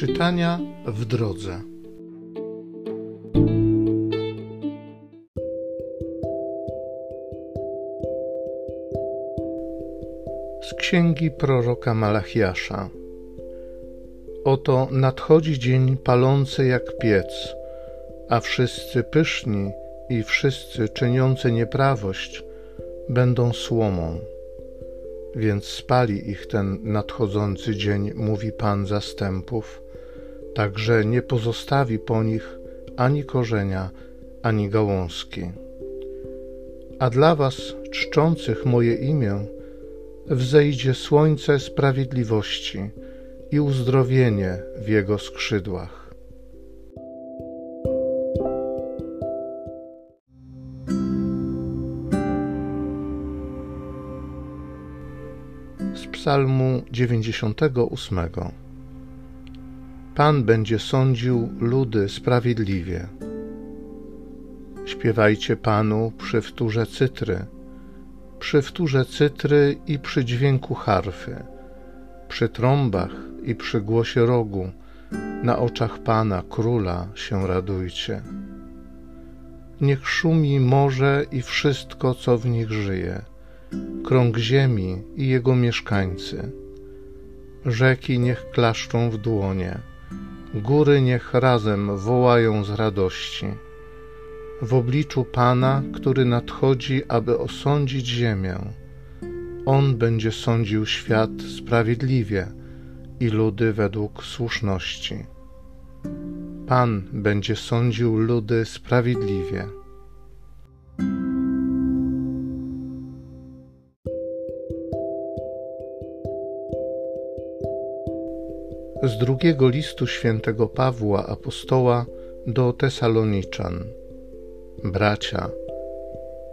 Czytania w drodze. Z księgi proroka Malachiasza. Oto nadchodzi dzień palący jak piec, a wszyscy pyszni i wszyscy czyniący nieprawość będą słomą. Więc spali ich ten nadchodzący dzień, mówi Pan zastępów, tak że nie pozostawi po nich ani korzenia, ani gałązki. A dla was, czczących moje imię, wzejdzie słońce sprawiedliwości i uzdrowienie w jego skrzydłach. Psalmu 98. Pan będzie sądził ludy sprawiedliwie. Śpiewajcie Panu przy wtórze cytry, i przy dźwięku harfy, przy trąbach i przy głosie rogu, na oczach Pana Króla się radujcie. Niech szumi morze i wszystko, co w nich żyje, krąg ziemi i jego mieszkańcy. Rzeki niech klaszczą w dłonie, góry niech razem wołają z radości. W obliczu Pana, który nadchodzi, aby osądzić ziemię, On będzie sądził świat sprawiedliwie i ludy według słuszności. Pan będzie sądził ludy sprawiedliwie. Z drugiego listu świętego Pawła Apostoła do Tesaloniczan. Bracia,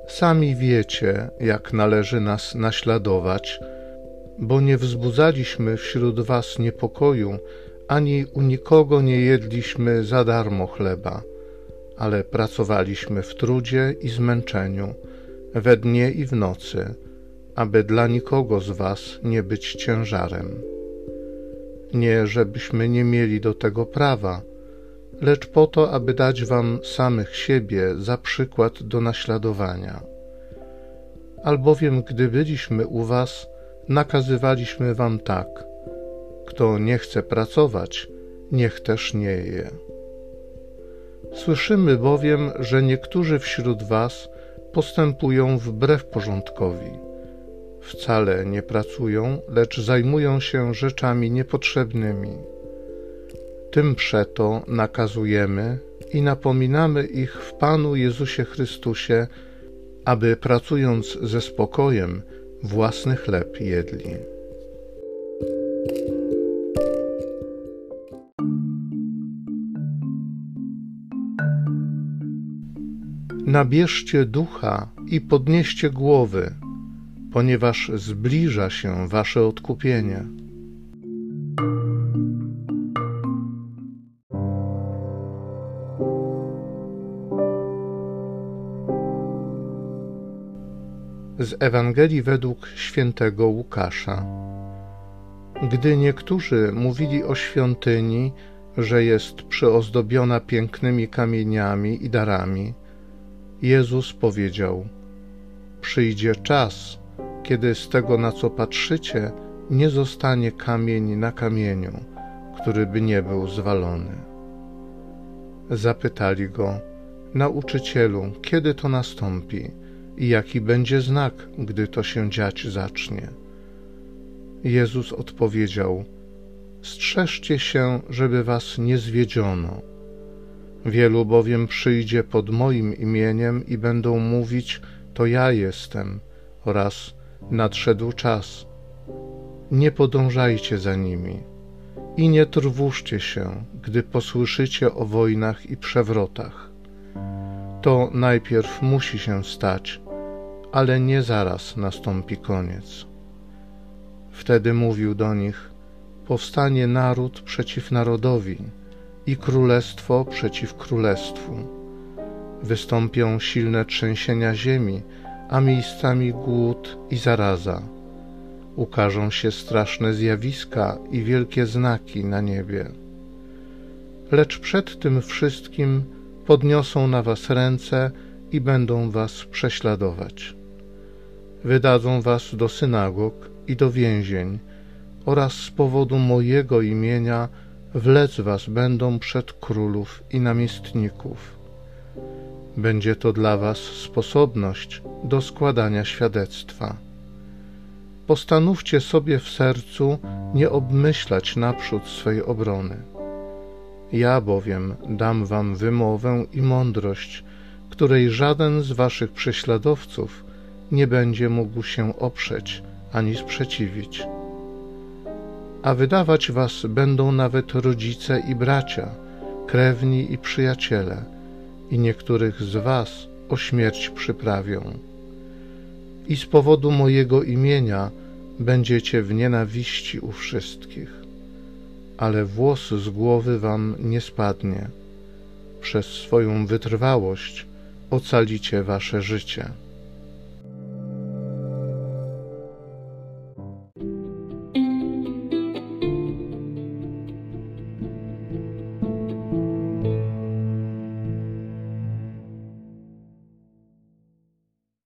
sami wiecie, jak należy nas naśladować, bo nie wzbudzaliśmy wśród was niepokoju, ani u nikogo nie jedliśmy za darmo chleba, ale pracowaliśmy w trudzie i zmęczeniu, we dnie i w nocy, aby dla nikogo z was nie być ciężarem. Nie, żebyśmy nie mieli do tego prawa, lecz po to, aby dać wam samych siebie za przykład do naśladowania. Albowiem, gdy byliśmy u was, nakazywaliśmy wam tak: kto nie chce pracować, niech też nie je. Słyszymy bowiem, że niektórzy wśród was postępują wbrew porządkowi. Wcale nie pracują, lecz zajmują się rzeczami niepotrzebnymi. Tym przeto nakazujemy i napominamy ich w Panu Jezusie Chrystusie, aby pracując ze spokojem własny chleb jedli. Nabierzcie ducha i podnieście głowy, ponieważ zbliża się wasze odkupienie. Z Ewangelii według świętego Łukasza. Gdy niektórzy mówili o świątyni, że jest przyozdobiona pięknymi kamieniami i darami, Jezus powiedział: przyjdzie czas, kiedy z tego, na co patrzycie, nie zostanie kamień na kamieniu, który by nie był zwalony. Zapytali go: nauczycielu, kiedy to nastąpi i jaki będzie znak, gdy to się dziać zacznie? Jezus odpowiedział: strzeżcie się, żeby was nie zwiedziono. Wielu bowiem przyjdzie pod moim imieniem i będą mówić: to ja jestem, oraz nadszedł czas. Nie podążajcie za nimi i nie trwóżcie się, gdy posłyszycie o wojnach i przewrotach. To najpierw musi się stać, ale nie zaraz nastąpi koniec. Wtedy mówił do nich: powstanie naród przeciw narodowi i królestwo przeciw królestwu. Wystąpią silne trzęsienia ziemi, a miejscami głód i zaraza. Ukażą się straszne zjawiska i wielkie znaki na niebie. lecz przed tym wszystkim podniosą na was ręce i będą was prześladować. Wydadzą was do synagog i do więzień oraz z powodu mojego imienia wlec was będą przed królów i namiestników. Będzie to dla was sposobność do składania świadectwa. Postanówcie sobie w sercu nie obmyślać naprzód swej obrony. Ja bowiem dam wam wymowę i mądrość, której żaden z waszych prześladowców nie będzie mógł się oprzeć ani sprzeciwić. A wydawać was będą nawet rodzice i bracia, krewni i przyjaciele, i niektórych z was o śmierć przyprawią. I z powodu mojego imienia będziecie w nienawiści u wszystkich, ale włos z głowy wam nie spadnie. Przez swoją wytrwałość ocalicie wasze życie.